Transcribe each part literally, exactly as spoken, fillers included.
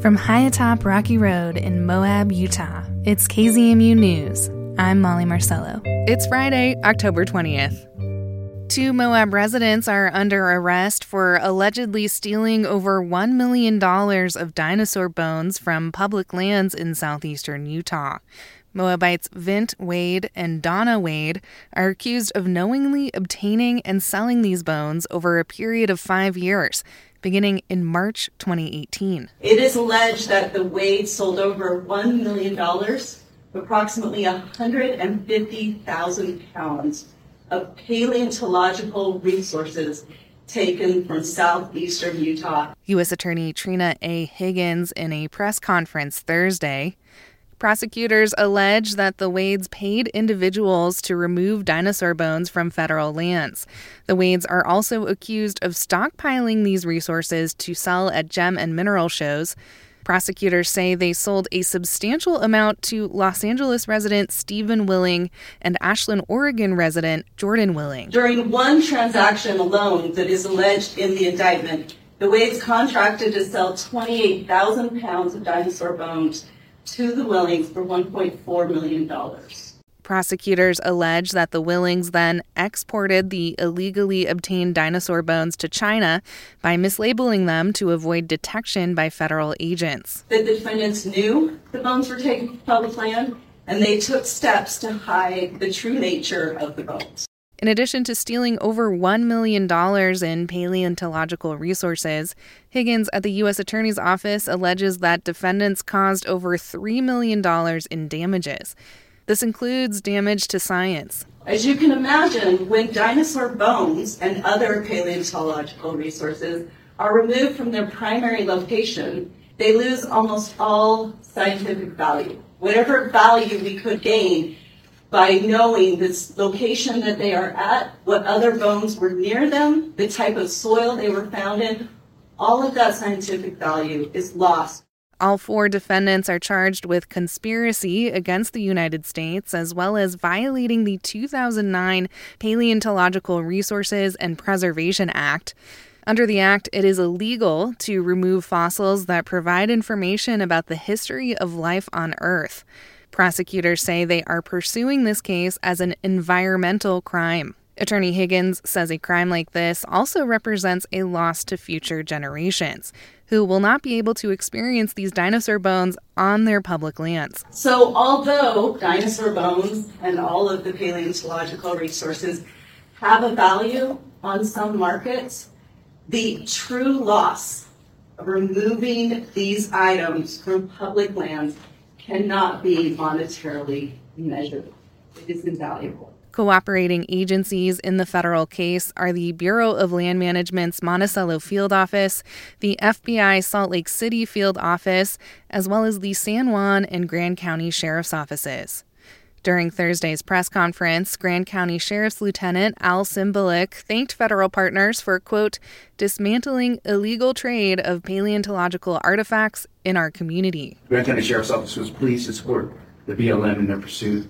From high atop Rocky Road in Moab, Utah, it's K Z M U News. I'm Molly Marcello. It's Friday, October twentieth. Two Moab residents are under arrest for allegedly stealing over one million dollars of dinosaur bones from public lands in southeastern Utah. Moabites Vint Wade and Donna Wade are accused of knowingly obtaining and selling these bones over a period of five years, beginning in March twenty eighteen. It is alleged that the Wade sold over one million dollars, approximately one hundred fifty thousand pounds. Of paleontological resources taken from southeastern Utah. U S Attorney Trina A. Higgins in a press conference Thursday. Prosecutors allege that the Wades paid individuals to remove dinosaur bones from federal lands. The Wades are also accused of stockpiling these resources to sell at gem and mineral shows. Prosecutors say they sold a substantial amount to Los Angeles resident Stephen Willing and Ashland, Oregon resident Jordan Willing. During one transaction alone that is alleged in the indictment, the Wades contracted to sell twenty-eight thousand pounds of dinosaur bones to the Willings for one point four million dollars. Prosecutors allege that the Willings then exported the illegally obtained dinosaur bones to China by mislabeling them to avoid detection by federal agents. The defendants knew the bones were taken from public land, and they took steps to hide the true nature of the bones. In addition to stealing over one million dollars in paleontological resources, Higgins at the U S Attorney's Office alleges that defendants caused over three million dollars in damages. This includes damage to science. As you can imagine, when dinosaur bones and other paleontological resources are removed from their primary location, they lose almost all scientific value. Whatever value we could gain by knowing this location that they are at, what other bones were near them, the type of soil they were found in, all of that scientific value is lost. All four defendants are charged with conspiracy against the United States, as well as violating the two thousand nine Paleontological Resources and Preservation Act. Under the act, it is illegal to remove fossils that provide information about the history of life on Earth. Prosecutors say they are pursuing this case as an environmental crime. Attorney Higgins says a crime like this also represents a loss to future generations, who will not be able to experience these dinosaur bones on their public lands. So although dinosaur bones and all of the paleontological resources have a value on some markets, the true loss of removing these items from public lands cannot be monetarily measured. It is invaluable. Cooperating agencies in the federal case are the Bureau of Land Management's Monticello Field Office, the F B I Salt Lake City Field Office, as well as the San Juan and Grand County Sheriff's Offices. During Thursday's press conference, Grand County Sheriff's Lieutenant Al Simbalik thanked federal partners for, quote, dismantling illegal trade of paleontological artifacts in our community. Grand County Sheriff's Office was pleased to support the B L M in their pursuit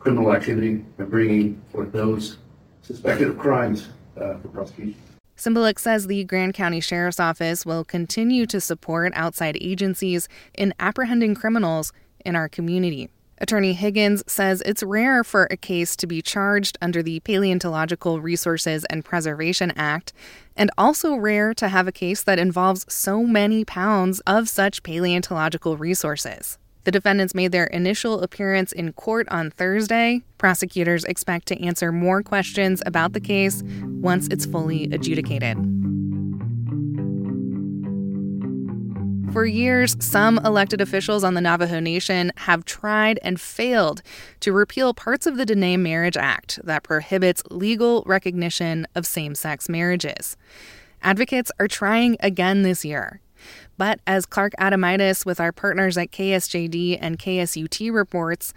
criminal activity and bringing forth those suspected of crimes uh, for prosecution. Simbalik says the Grand County Sheriff's Office will continue to support outside agencies in apprehending criminals in our community. Attorney Higgins says it's rare for a case to be charged under the Paleontological Resources and Preservation Act, and also rare to have a case that involves so many pounds of such paleontological resources. The defendants made their initial appearance in court on Thursday. Prosecutors expect to answer more questions about the case once it's fully adjudicated. For years, some elected officials on the Navajo Nation have tried and failed to repeal parts of the Diné Marriage Act that prohibits legal recognition of same-sex marriages. Advocates are trying again this year. But as Clark Adamaitis with our partners at K S J D and K S U T reports,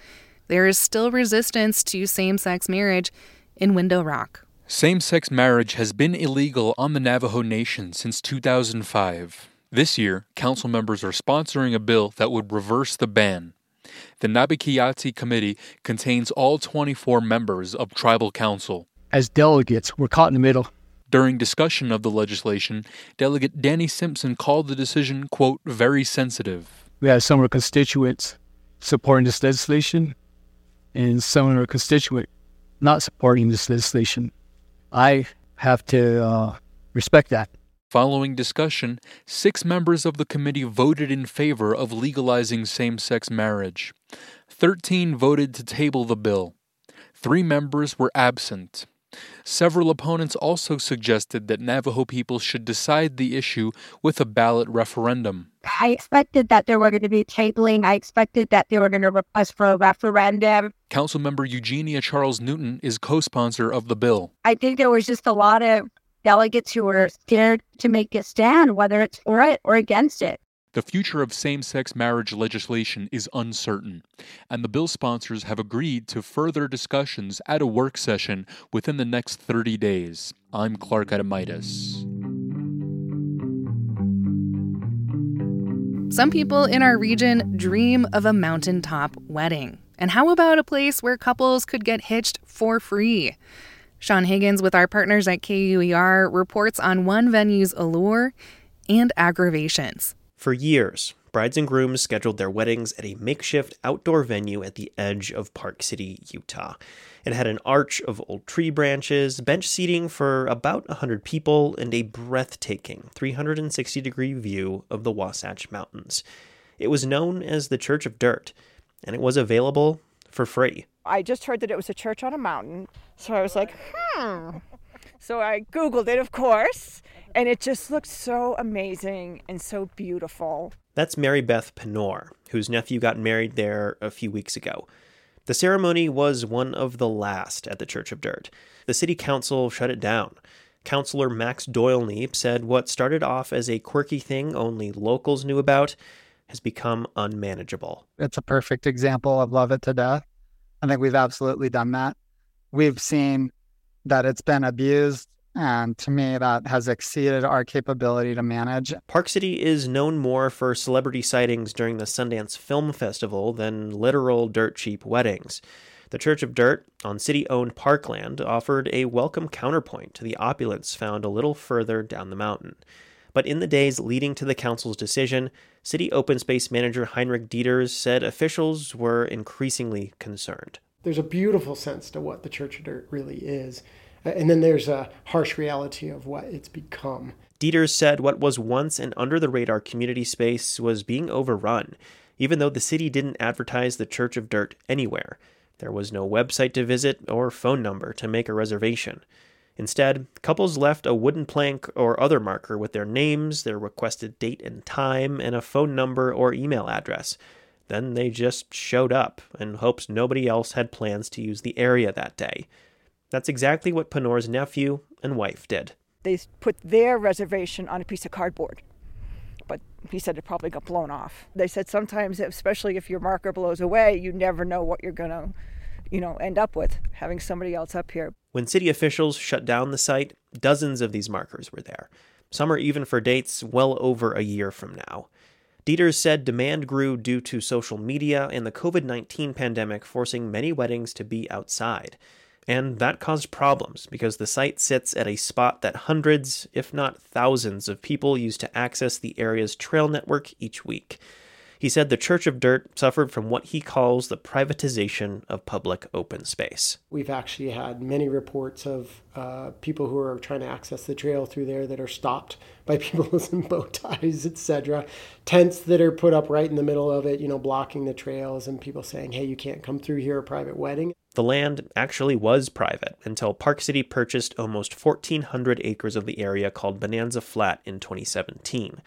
there is still resistance to same-sex marriage in Window Rock. Same-sex marriage has been illegal on the Navajo Nation since two thousand five. This year, council members are sponsoring a bill that would reverse the ban. The Nabikiyatsi Committee contains all twenty-four members of tribal council. As delegates, we're caught in the middle. During discussion of the legislation, Delegate Danny Simpson called the decision, quote, very sensitive. We had some of our constituents supporting this legislation and some of our constituents not supporting this legislation. I have to uh, respect that. Following discussion, six members of the committee voted in favor of legalizing same-sex marriage. Thirteen voted to table the bill. Three members were absent. Several opponents also suggested that Navajo people should decide the issue with a ballot referendum. I expected that there were going to be tabling. I expected that they were going to request for a referendum. Councilmember Eugenia Charles-Newton is co-sponsor of the bill. I think there was just a lot of delegates who were scared to make a stand, whether it's for it or against it. The future of same-sex marriage legislation is uncertain, and the bill sponsors have agreed to further discussions at a work session within the next thirty days. I'm Clark Adamaitis. Some people in our region dream of a mountaintop wedding. And how about a place where couples could get hitched for free? Sean Higgins with our partners at K U E R reports on one venue's allure and aggravations. For years, brides and grooms scheduled their weddings at a makeshift outdoor venue at the edge of Park City, Utah. It had an arch of old tree branches, bench seating for about one hundred people, and a breathtaking three hundred sixty degree view of the Wasatch Mountains. It was known as the Church of Dirt, and it was available for free. I just heard that it was a church on a mountain, so I was like, hmm. So I Googled it, of course, and it just looked so amazing and so beautiful. That's Mary Beth Penor, whose nephew got married there a few weeks ago. The ceremony was one of the last at the Church of Dirt. The city council shut it down. Councilor Max Doilneap said what started off as a quirky thing only locals knew about has become unmanageable. It's a perfect example of love it to death. I think we've absolutely done that. We've seen that it's been abused, and to me, that has exceeded our capability to manage. Park City is known more for celebrity sightings during the Sundance Film Festival than literal dirt-cheap weddings. The Church of Dirt, on city-owned parkland, offered a welcome counterpoint to the opulence found a little further down the mountain. But in the days leading to the council's decision, city open space manager Heinrich Dieters said officials were increasingly concerned. There's a beautiful sense to what the Church of Dirt really is. And then there's a harsh reality of what it's become. Dieters said what was once an under-the-radar community space was being overrun, even though the city didn't advertise the Church of Dirt anywhere. There was no website to visit or phone number to make a reservation. Instead, couples left a wooden plank or other marker with their names, their requested date and time, and a phone number or email address. Then they just showed up in hopes nobody else had plans to use the area that day. That's exactly what Penor's nephew and wife did. They put their reservation on a piece of cardboard, but he said it probably got blown off. They said sometimes, especially if your marker blows away, you never know what you're going to, you know, end up with, having somebody else up here. When city officials shut down the site, dozens of these markers were there. Some are even for dates well over a year from now. Dieters said demand grew due to social media and the covid nineteen pandemic forcing many weddings to be outside. And that caused problems because the site sits at a spot that hundreds, if not thousands, of people use to access the area's trail network each week. He said the Church of Dirt suffered from what he calls the privatization of public open space. We've actually had many reports of uh, people who are trying to access the trail through there that are stopped by people in bow ties, et cetera. Tents that are put up right in the middle of it, you know, blocking the trails, and people saying, hey, you can't come through here, a private wedding. The land actually was private until Park City purchased almost fourteen hundred acres of the area called Bonanza Flat in twenty seventeen.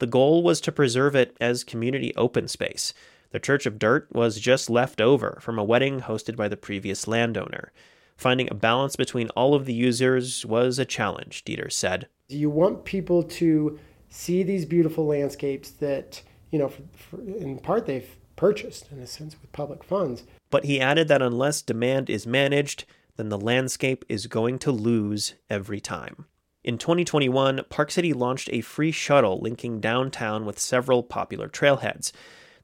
The goal was to preserve it as community open space. The Church of Dirt was just left over from a wedding hosted by the previous landowner. Finding a balance between all of the users was a challenge, Dieters said. You want people to see these beautiful landscapes that, you know, for, for, in part they've purchased, in a sense, with public funds. But he added that unless demand is managed, then the landscape is going to lose every time. In twenty twenty-one, Park City launched a free shuttle linking downtown with several popular trailheads.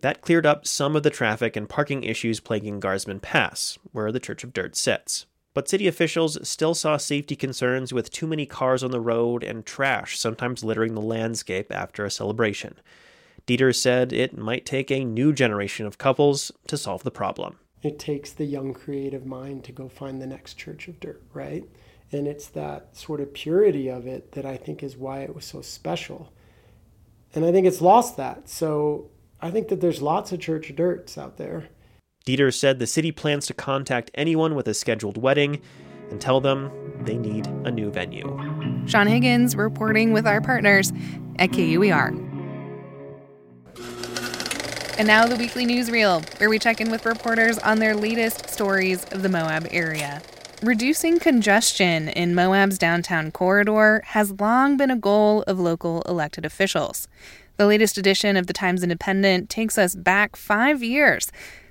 That cleared up some of the traffic and parking issues plaguing Garsman Pass, where the Church of Dirt sits. But city officials still saw safety concerns with too many cars on the road and trash sometimes littering the landscape after a celebration. Dieters said it might take a new generation of couples to solve the problem. It takes the young creative mind to go find the next church of dirt, right? And it's that sort of purity of it that I think is why it was so special. And I think it's lost that. So I think that there's lots of church of dirts out there. Dieters said the city plans to contact anyone with a scheduled wedding and tell them they need a new venue. Sean Higgins reporting with our partners at K U E R. And now the weekly newsreel, where we check in with reporters on their latest stories of the Moab area. Reducing congestion in Moab's downtown corridor has long been a goal of local elected officials. The latest edition of the Times Independent takes us back five years,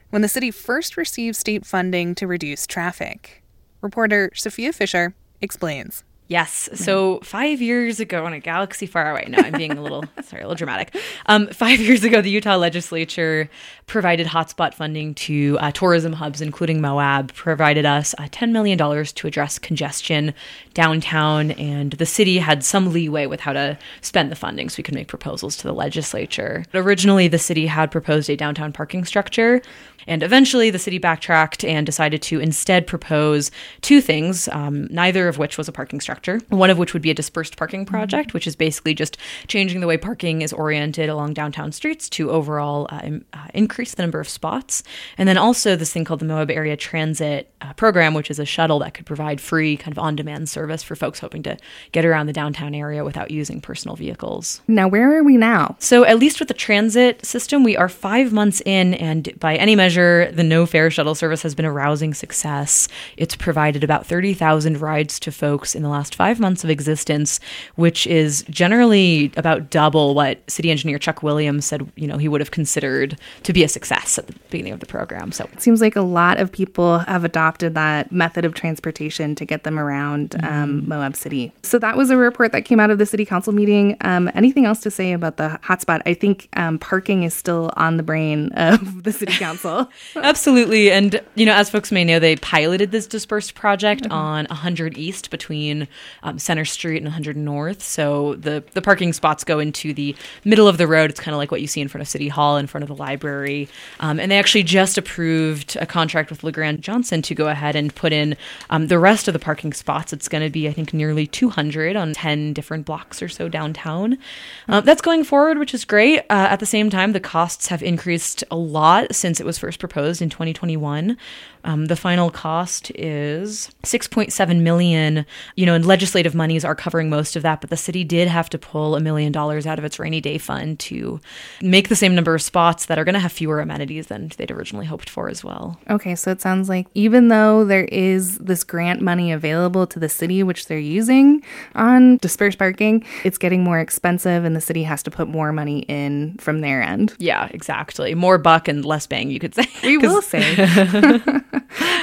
when the city first received state funding to reduce traffic. Reporter Sophia Fisher explains. Yes. So five years ago, on a galaxy far away. No, I'm being a little, sorry, a little dramatic. Um, five years ago, the Utah legislature provided hotspot funding to uh, tourism hubs, including Moab, provided us uh, ten million dollars to address congestion downtown. And the city had some leeway with how to spend the funding, so we could make proposals to the legislature. But originally, the city had proposed a downtown parking structure. And eventually, the city backtracked and decided to instead propose two things, um, neither of which was a parking structure, one of which would be a dispersed parking project, which is basically just changing the way parking is oriented along downtown streets to overall uh, um, uh, increase the number of spots. And then also this thing called the Moab Area Transit uh, Program, which is a shuttle that could provide free kind of on-demand service for folks hoping to get around the downtown area without using personal vehicles. Now, where are we now? So at least with the transit system, we are five months in, and by any measure, the No Fare shuttle service has been a rousing success. It's provided about thirty thousand rides to folks in the last five months of existence, which is generally about double what city engineer Chuck Williams said, you know, he would have considered to be a success at the beginning of the program. So it seems like a lot of people have adopted that method of transportation to get them around mm-hmm. um, Moab City. So that was a report that came out of the city council meeting. Um, anything else to say about the hotspot? I think um, parking is still on the brain of the city council. Absolutely. And, you know, as folks may know, they piloted this dispersed project mm-hmm. on one hundred East between um, Center Street and one hundred North. So the, the parking spots go into the middle of the road. It's kind of like what you see in front of City Hall, in front of the library. Um, and they actually just approved a contract with LeGrand Johnson to go ahead and put in um, the rest of the parking spots. It's going to be, I think, nearly two hundred on ten different blocks or so downtown. Mm-hmm. Um, that's going forward, which is great. Uh, at the same time, the costs have increased a lot since it was first proposed in twenty twenty-one. Um, the final cost is six point seven million dollars. You know, and legislative monies are covering most of that, but the city did have to pull a million dollars out of its rainy day fund to make the same number of spots that are going to have fewer amenities than they'd originally hoped for as well. Okay, so it sounds like even though there is this grant money available to the city, which they're using on dispersed parking, it's getting more expensive and the city has to put more money in from their end. Yeah, exactly. More buck and less bang, you could say. We will say.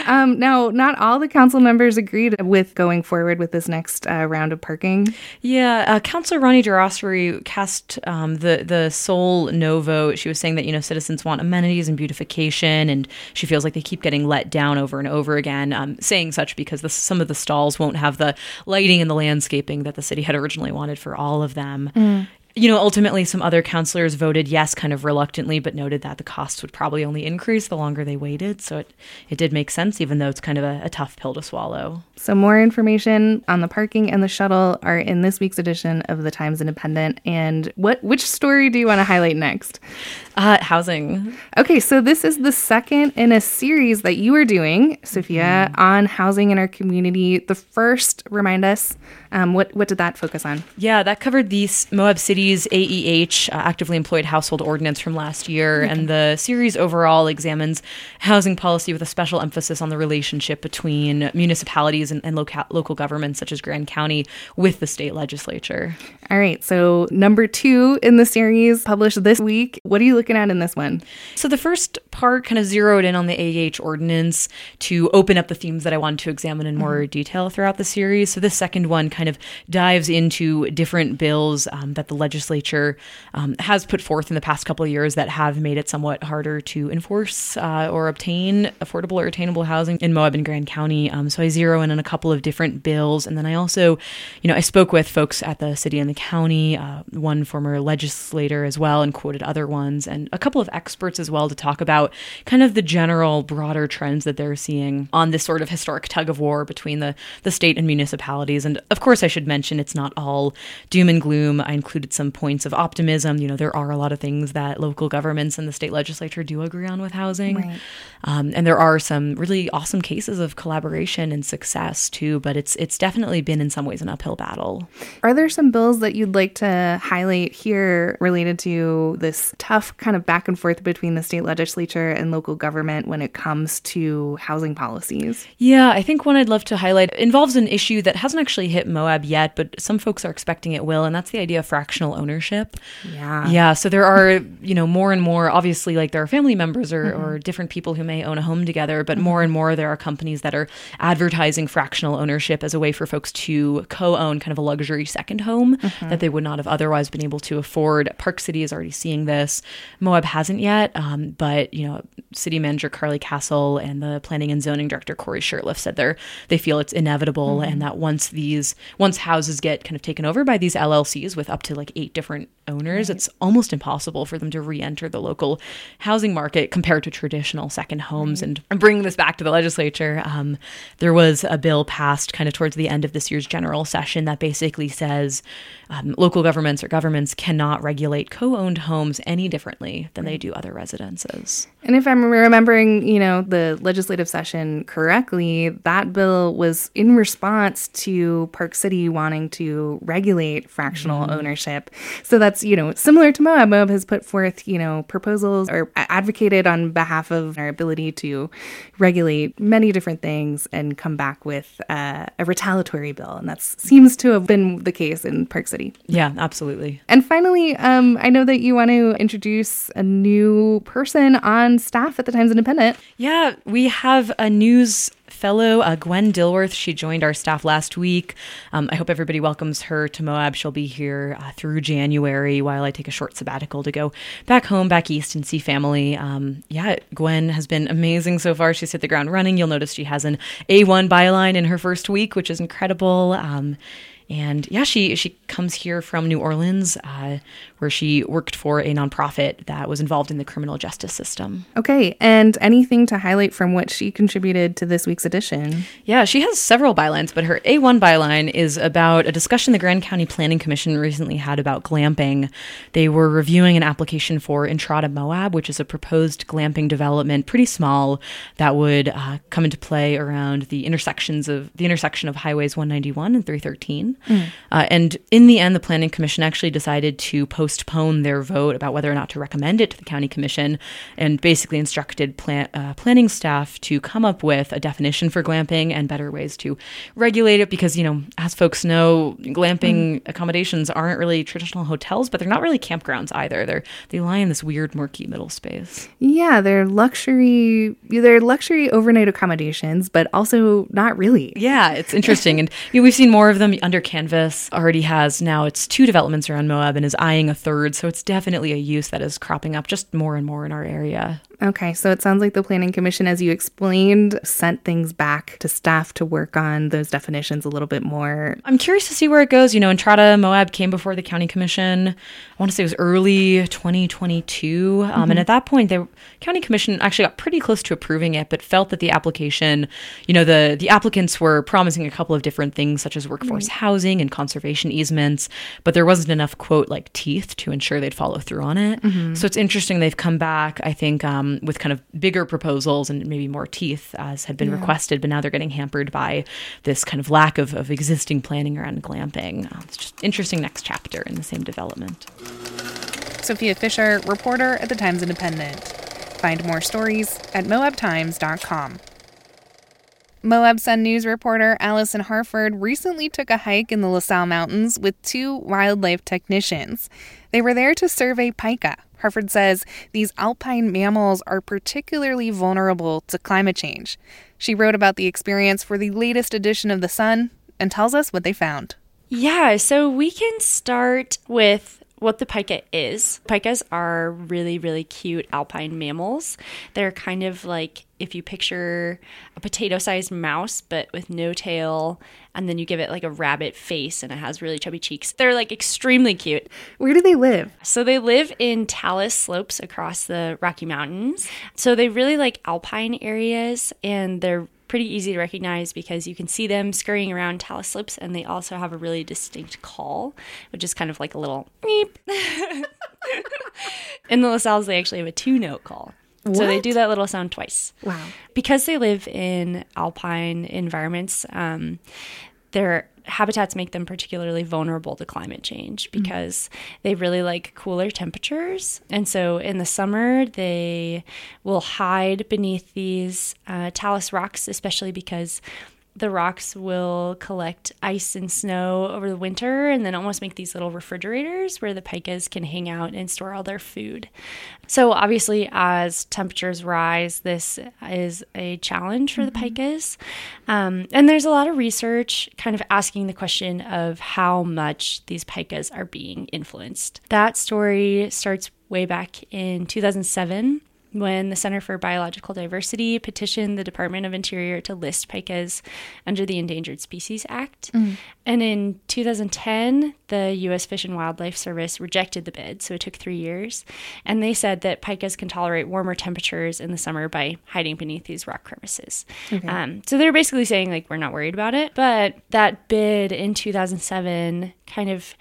um, now, not all the council members agreed with going forward with this next uh, round of parking. Yeah, uh, Councilor Ronnie DeRosseri cast um, the, the sole no vote. She was saying that, you know, citizens want amenities and beautification, and she feels like they keep getting let down over and over again, um, saying such because the, some of the stalls won't have the lighting and the landscaping that the city had originally wanted for all of them. Mm. You know, ultimately, some other councilors voted yes, kind of reluctantly, but noted that the costs would probably only increase the longer they waited. So it, it did make sense, even though it's kind of a, a tough pill to swallow. So more information on the parking and the shuttle are in this week's edition of the Times Independent. And what which story do you want to highlight next? Uh, housing. Okay, so this is the second in a series that you are doing, Sophia, mm-hmm. on housing in our community. The first, remind us, um, what, what did that focus on? Yeah, that covered the Moab City A E H, uh, Actively Employed Household Ordinance from last year, okay. and the series overall examines housing policy with a special emphasis on the relationship between municipalities and, and loca- local governments such as Grand County with the state legislature. All right, so number two in the series published this week. What are you looking at in this one? So the first part kind of zeroed in on the A E H ordinance to open up the themes that I wanted to examine in more mm-hmm. detail throughout the series. So this second one kind of dives into different bills um, that the legislature legislature um, has put forth in the past couple of years that have made it somewhat harder to enforce uh, or obtain affordable or attainable housing in Moab and Grand County. Um, so I zero in on a couple of different bills. And then I also, you know, I spoke with folks at the city and the county, uh, one former legislator as well, and quoted other ones, and a couple of experts as well to talk about kind of the general broader trends that they're seeing on this sort of historic tug of war between the, the state and municipalities. And of course, I should mention it's not all doom and gloom. I included some points of optimism. You know, there are a lot of things that local governments and the state legislature do agree on with housing. Right. Um, and there are some really awesome cases of collaboration and success too, but it's it's definitely been in some ways an uphill battle. Are there some bills that you'd like to highlight here related to this tough kind of back and forth between the state legislature and local government when it comes to housing policies? Yeah, I think one I'd love to highlight involves an issue that hasn't actually hit Moab yet, but some folks are expecting it will, and that's the idea of fractional ownership. Yeah. Yeah, so there are, you know, more and more, obviously, like there are family members or, mm-hmm. or different people who may own a home together, but mm-hmm. more and more there are companies that are advertising fractional ownership as a way for folks to co-own kind of a luxury second home mm-hmm. that they would not have otherwise been able to afford. Park City is already seeing this. Moab hasn't yet, um, but, you know, city manager Carly Castle and the planning and zoning director Corey Shurtliff said they're, they feel it's inevitable mm-hmm. and that once these, once houses get kind of taken over by these L L Cs with up to like eight different owners, right. it's almost impossible for them to re-enter the local housing market compared to traditional second homes. Right. And bringing this back to the legislature, um, there was a bill passed kind of towards the end of this year's general session that basically says um, local governments or governments cannot regulate co-owned homes any differently than right. they do other residences. And if I'm remembering, you know, the legislative session correctly, that bill was in response to Park City wanting to regulate fractional mm-hmm. ownership. So that's, you know, similar to Moab. Moab has put forth, you know, proposals or advocated on behalf of our ability to regulate many different things and come back with uh, a retaliatory bill. And that seems to have been the case in Park City. Yeah, absolutely. And finally, um, I know that you want to introduce a new person on staff at the Times Independent. Yeah, we have a news fellow, uh, Gwen Dilworth. She joined our staff last week. Um, I hope everybody welcomes her to Moab. She'll be here uh, through January while I take a short sabbatical to go back home, back east, and see family. Um, yeah, Gwen has been amazing so far. She's hit the ground running. You'll notice she has an A one byline in her first week, which is incredible. Um, And yeah, she she comes here from New Orleans, uh, where she worked for a nonprofit that was involved in the criminal justice system. Okay, and anything to highlight from what she contributed to this week's edition? Yeah, she has several bylines, but her A one byline is about a discussion the Grand County Planning Commission recently had about glamping. They were reviewing an application for Entrada Moab, which is a proposed glamping development, pretty small, that would uh, come into play around the intersections of the intersection of highways one ninety-one and three thirteen. Mm. Uh, and in the end, the Planning Commission actually decided to postpone their vote about whether or not to recommend it to the County Commission, and basically instructed plan- uh, planning staff to come up with a definition for glamping and better ways to regulate it. Because, you know, as folks know, glamping mm. accommodations aren't really traditional hotels, but they're not really campgrounds either. They're they lie in this weird, murky middle space. Yeah, they're luxury. They're luxury overnight accommodations, but also not really. Yeah, it's interesting, and you know, we've seen more of them under. Canvas already has now its two developments around Moab and is eyeing a third. So it's definitely a use that is cropping up just more and more in our area. Okay, so it sounds like the Planning Commission, as you explained, sent things back to staff to work on those definitions a little bit more. I'm curious to see where it goes. You know, Entrada Moab came before the County Commission. I want to say it was early twenty twenty-two. Um, mm-hmm. And at that point, the County Commission actually got pretty close to approving it, but felt that the application, you know, the, the applicants were promising a couple of different things, such as workforce mm-hmm. housing and conservation easements, but there wasn't enough, quote, like teeth to ensure they'd follow through on it. Mm-hmm. So it's interesting they've come back, I think, um, with kind of bigger proposals and maybe more teeth as had been yeah. requested, but now they're getting hampered by this kind of lack of, of existing planning around glamping. Uh, it's just interesting next chapter in the same development. Sophia Fisher, reporter at the Times Independent. Find more stories at moab times dot com. Moab Sun News reporter Allison Harford recently took a hike in the La Sal Mountains with two wildlife technicians. They were there to survey pika. Harford says these alpine mammals are particularly vulnerable to climate change. She wrote about the experience for the latest edition of The Sun and tells us what they found. Yeah, so we can start with what the pika is. Pikas are really, really cute alpine mammals. They're kind of like if you picture a potato-sized mouse, but with no tail, and then you give it like a rabbit face, and it has really chubby cheeks. They're like extremely cute. Where do they live? So they live in talus slopes across the Rocky Mountains. So they really like alpine areas, and they're pretty easy to recognize because you can see them scurrying around talus slopes, and they also have a really distinct call, which is kind of like a little meep. In the La Salles, they actually have a two-note call. What? So they do that little sound twice. Wow. Because they live in alpine environments, um, their habitats make them particularly vulnerable to climate change because mm-hmm. they really like cooler temperatures. And so in the summer, they will hide beneath these uh, talus rocks, especially because the rocks will collect ice and snow over the winter and then almost make these little refrigerators where the pikas can hang out and store all their food. So obviously as temperatures rise, this is a challenge for mm-hmm. the pikas. Um, and there's a lot of research kind of asking the question of how much these pikas are being influenced. That story starts way back in two thousand seven. When the Center for Biological Diversity petitioned the Department of Interior to list pikas under the Endangered Species Act. Mm. And in two thousand ten, the U S Fish and Wildlife Service rejected the bid, so it took three years. And they said that pikas can tolerate warmer temperatures in the summer by hiding beneath these rock crevices. Okay. Um, so they're basically saying, like, we're not worried about it. But that bid in two thousand seven kind of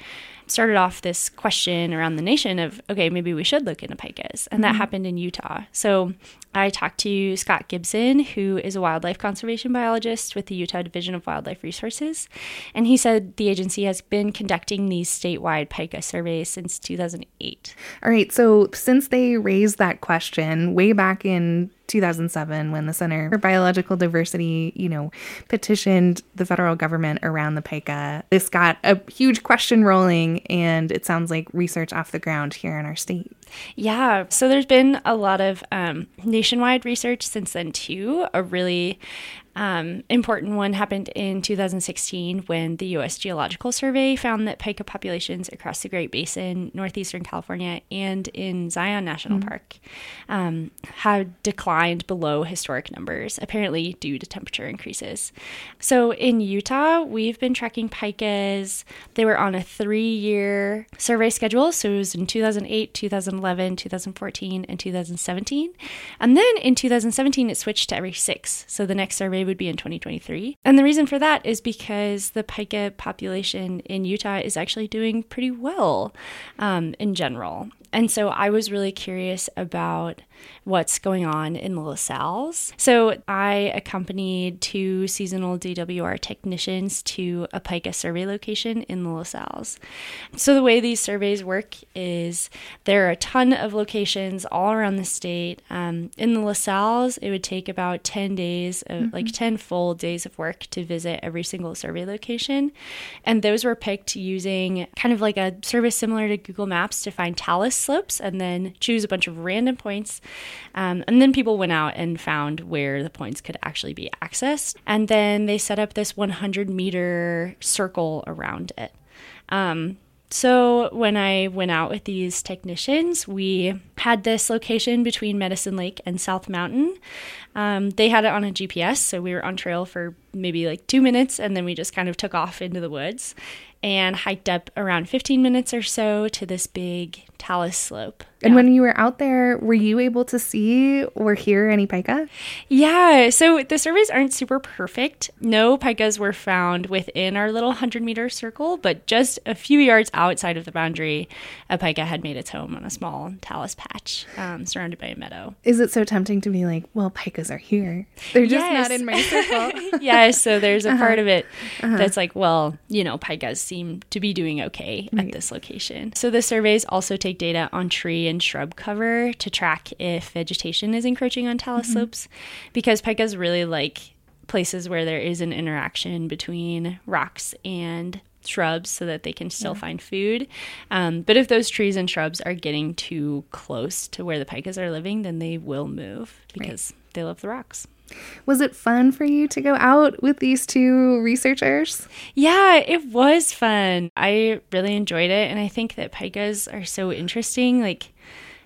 started off this question around the nation of, okay, maybe we should look into pikas. And that mm-hmm. happened in Utah. So I talked to Scott Gibson, who is a wildlife conservation biologist with the Utah Division of Wildlife Resources. And he said the agency has been conducting these statewide pika surveys since two thousand eight. All right. So since they raised that question way back in two thousand seven, when the Center for Biological Diversity, you know, petitioned the federal government around the pika, this got a huge question rolling, and it sounds like research off the ground here in our state. Yeah. So there's been a lot of um, nationwide research since then, too. A really um, important one happened in two thousand sixteen when the U S Geological Survey found that pika populations across the Great Basin, northeastern California, and in Zion National mm-hmm. Park um, had declined below historic numbers, apparently due to temperature increases. So in Utah, we've been tracking pikas. They were on a three-year survey schedule, so it was in two thousand eight, two thousand eleven, two thousand fourteen, and two thousand seventeen. And then in two thousand seventeen, it switched to every six. So the next survey would be in twenty twenty-three. And the reason for that is because the pika population in Utah is actually doing pretty well um, in general. And so I was really curious about what's going on in the La Salles. So I accompanied two seasonal D W R technicians to a pika survey location in the La Salles. So the way these surveys work is there are a ton of locations all around the state. Um, in the La Salles, it would take about ten days, of, mm-hmm. like ten full days of work to visit every single survey location. And those were picked using kind of like a service similar to Google Maps to find talus slopes and then choose a bunch of random points. Um, and then people went out and found where the points could actually be accessed. And then they set up this one hundred meter circle around it. Um, So when I went out with these technicians, we had this location between Medicine Lake and South Mountain. Um, they had it on a G P S, so we were on trail for maybe like two minutes, and then we just kind of took off into the woods and hiked up around fifteen minutes or so to this big talus slope. And yeah. When you were out there, were you able to see or hear any pika? Yeah, so the surveys aren't super perfect. No pikas were found within our little one hundred meter circle, but just a few yards outside of the boundary, a pika had made its home on a small talus patch um, surrounded by a meadow. Is it so tempting to be like, well, pikas are here. They're just yes. not in my circle. Yes, so there's a uh-huh. part of it uh-huh. that's like, well, you know, pikas seem to be doing okay right. at this location. So the surveys also take data on tree and shrub cover to track if vegetation is encroaching on talus mm-hmm. slopes, because pikas really like places where there is an interaction between rocks and shrubs so that they can still yeah. find food. Um, but if those trees and shrubs are getting too close to where the pikas are living, then they will move because right. they love the rocks. Was it fun for you to go out with these two researchers? Yeah, it was fun. I really enjoyed it, and I think that pikas are so interesting. Like,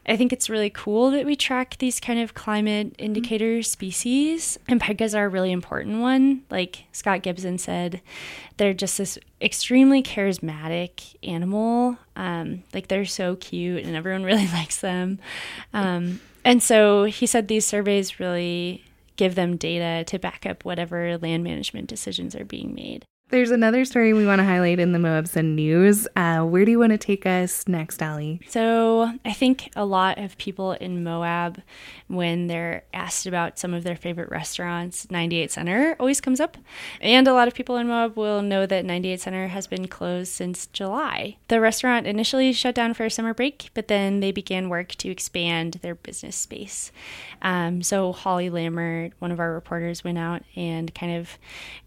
I think it's really cool that we track these kind of climate indicator species, and pikas are a really important one. Like Scott Gibson said, they're just this extremely charismatic animal. Um, like, they're so cute, and everyone really likes them. Um, and so he said these surveys really give them data to back up whatever land management decisions are being made. There's another story we want to highlight in the Moab Sun News. Uh, where do you want to take us next, Allie? So I think a lot of people in Moab, when they're asked about some of their favorite restaurants, ninety-eight Center always comes up. And a lot of people in Moab will know that ninety-eight Center has been closed since July. The restaurant initially shut down for a summer break, but then they began work to expand their business space. Um, so Holly Lammert, one of our reporters, went out and kind of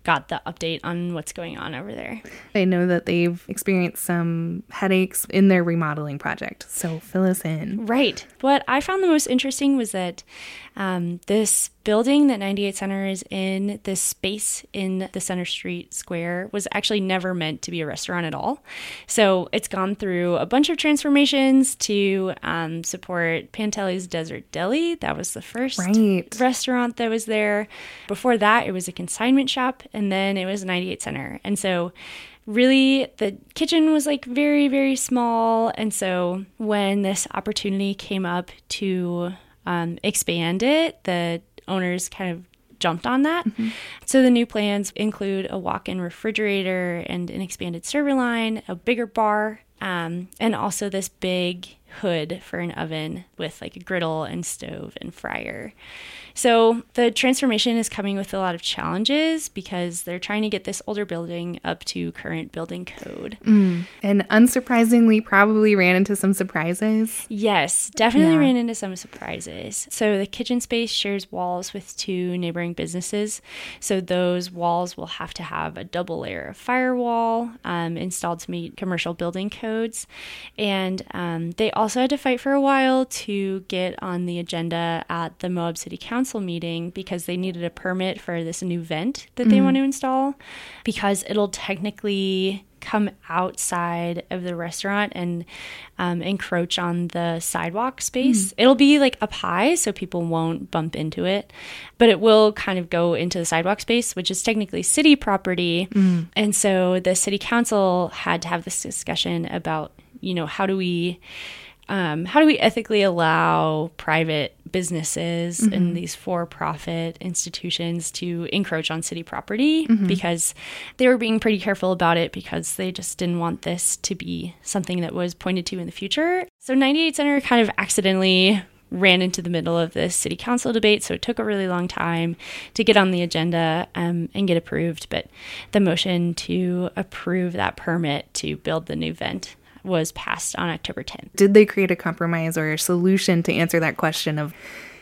got the update on what's going on over there. I know that they've experienced some headaches in their remodeling project, so fill us in. Right. What I found the most interesting was that um, this building that ninety-eight Center is in, this space in the Center Street Square, was actually never meant to be a restaurant at all. So it's gone through a bunch of transformations to um, support Pantelli's Desert Deli. That was the first right. restaurant that was there. Before that, it was a consignment shop, and then it was ninety-eight Center. And so really, the kitchen was like very, very small. And so when this opportunity came up to um, expand it, the owners kind of jumped on that. Mm-hmm. So the new plans include a walk-in refrigerator and an expanded server line, a bigger bar, um, and also this big hood for an oven with like a griddle and stove and fryer. So the transformation is coming with a lot of challenges because they're trying to get this older building up to current building code. Mm. And unsurprisingly, probably ran into some surprises. Yes, definitely yeah. ran into some surprises. So the kitchen space shares walls with two neighboring businesses. So those walls will have to have a double layer of firewall um, installed to meet commercial building codes. And um, they also had to fight for a while to get on the agenda at the Moab City Council meeting because they needed a permit for this new vent that they mm. want to install, because it'll technically come outside of the restaurant and um, encroach on the sidewalk space. Mm. It'll be like up high so people won't bump into it, but it will kind of go into the sidewalk space, which is technically city property. Mm. And so the city council had to have this discussion about, you know, how do we Um, how do we ethically allow private businesses mm-hmm. and these for-profit institutions to encroach on city property? Mm-hmm. Because they were being pretty careful about it because they just didn't want this to be something that was pointed to in the future. So ninety-eight Center kind of accidentally ran into the middle of this city council debate, so it took a really long time to get on the agenda um, and get approved. But the motion to approve that permit to build the new vent was passed on October tenth. Did they create a compromise or a solution to answer that question of,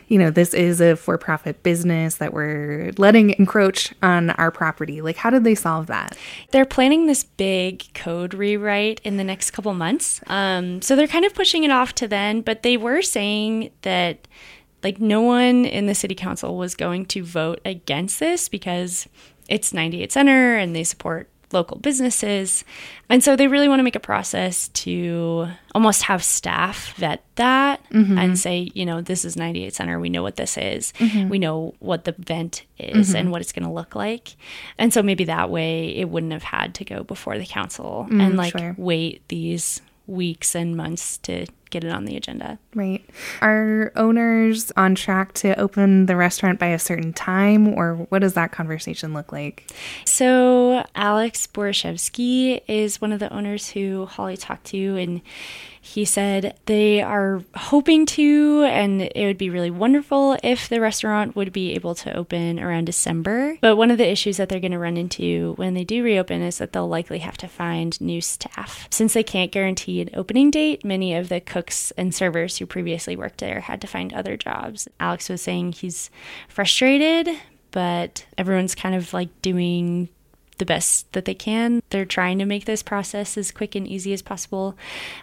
you know, this is a for-profit business that we're letting encroach on our property? Like, how did they solve that? They're planning this big code rewrite in the next couple months. Um, so they're kind of pushing it off to then, but they were saying that, like, no one in the city council was going to vote against this because it's ninety-eight Center and they support local businesses. And so they really want to make a process to almost have staff vet that mm-hmm. and say, you know, this is ninety-eight Center. We know what this is. Mm-hmm. We know what the vent is mm-hmm. and what it's going to look like. And so maybe that way it wouldn't have had to go before the council mm, and like sure. wait these weeks and months to get it on the agenda. Right. Are owners on track to open the restaurant by a certain time, or what does that conversation look like? So Alex Borshevsky is one of the owners who Holly talked to, and he said they are hoping to, and it would be really wonderful if the restaurant would be able to open around December. But one of the issues that they're going to run into when they do reopen is that they'll likely have to find new staff. Since they can't guarantee an opening date, many of the cooks and servers who previously worked there had to find other jobs. Alex was saying he's frustrated, but everyone's kind of like doing the best that they can. They're trying to make this process as quick and easy as possible.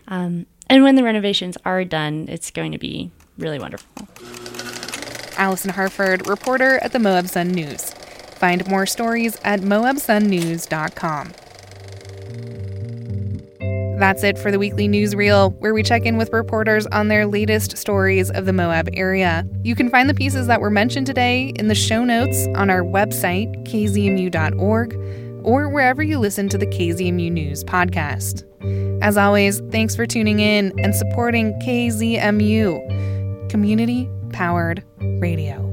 Um, and when the renovations are done, it's going to be really wonderful. Allison Harford, reporter at the Moab Sun News. Find more stories at moab sun news dot com. That's it for the weekly newsreel, where we check in with reporters on their latest stories of the Moab area. You can find the pieces that were mentioned today in the show notes on our website, k z m u dot org, or wherever you listen to the K Z M U News podcast. As always, thanks for tuning in and supporting K Z M U, community-powered radio.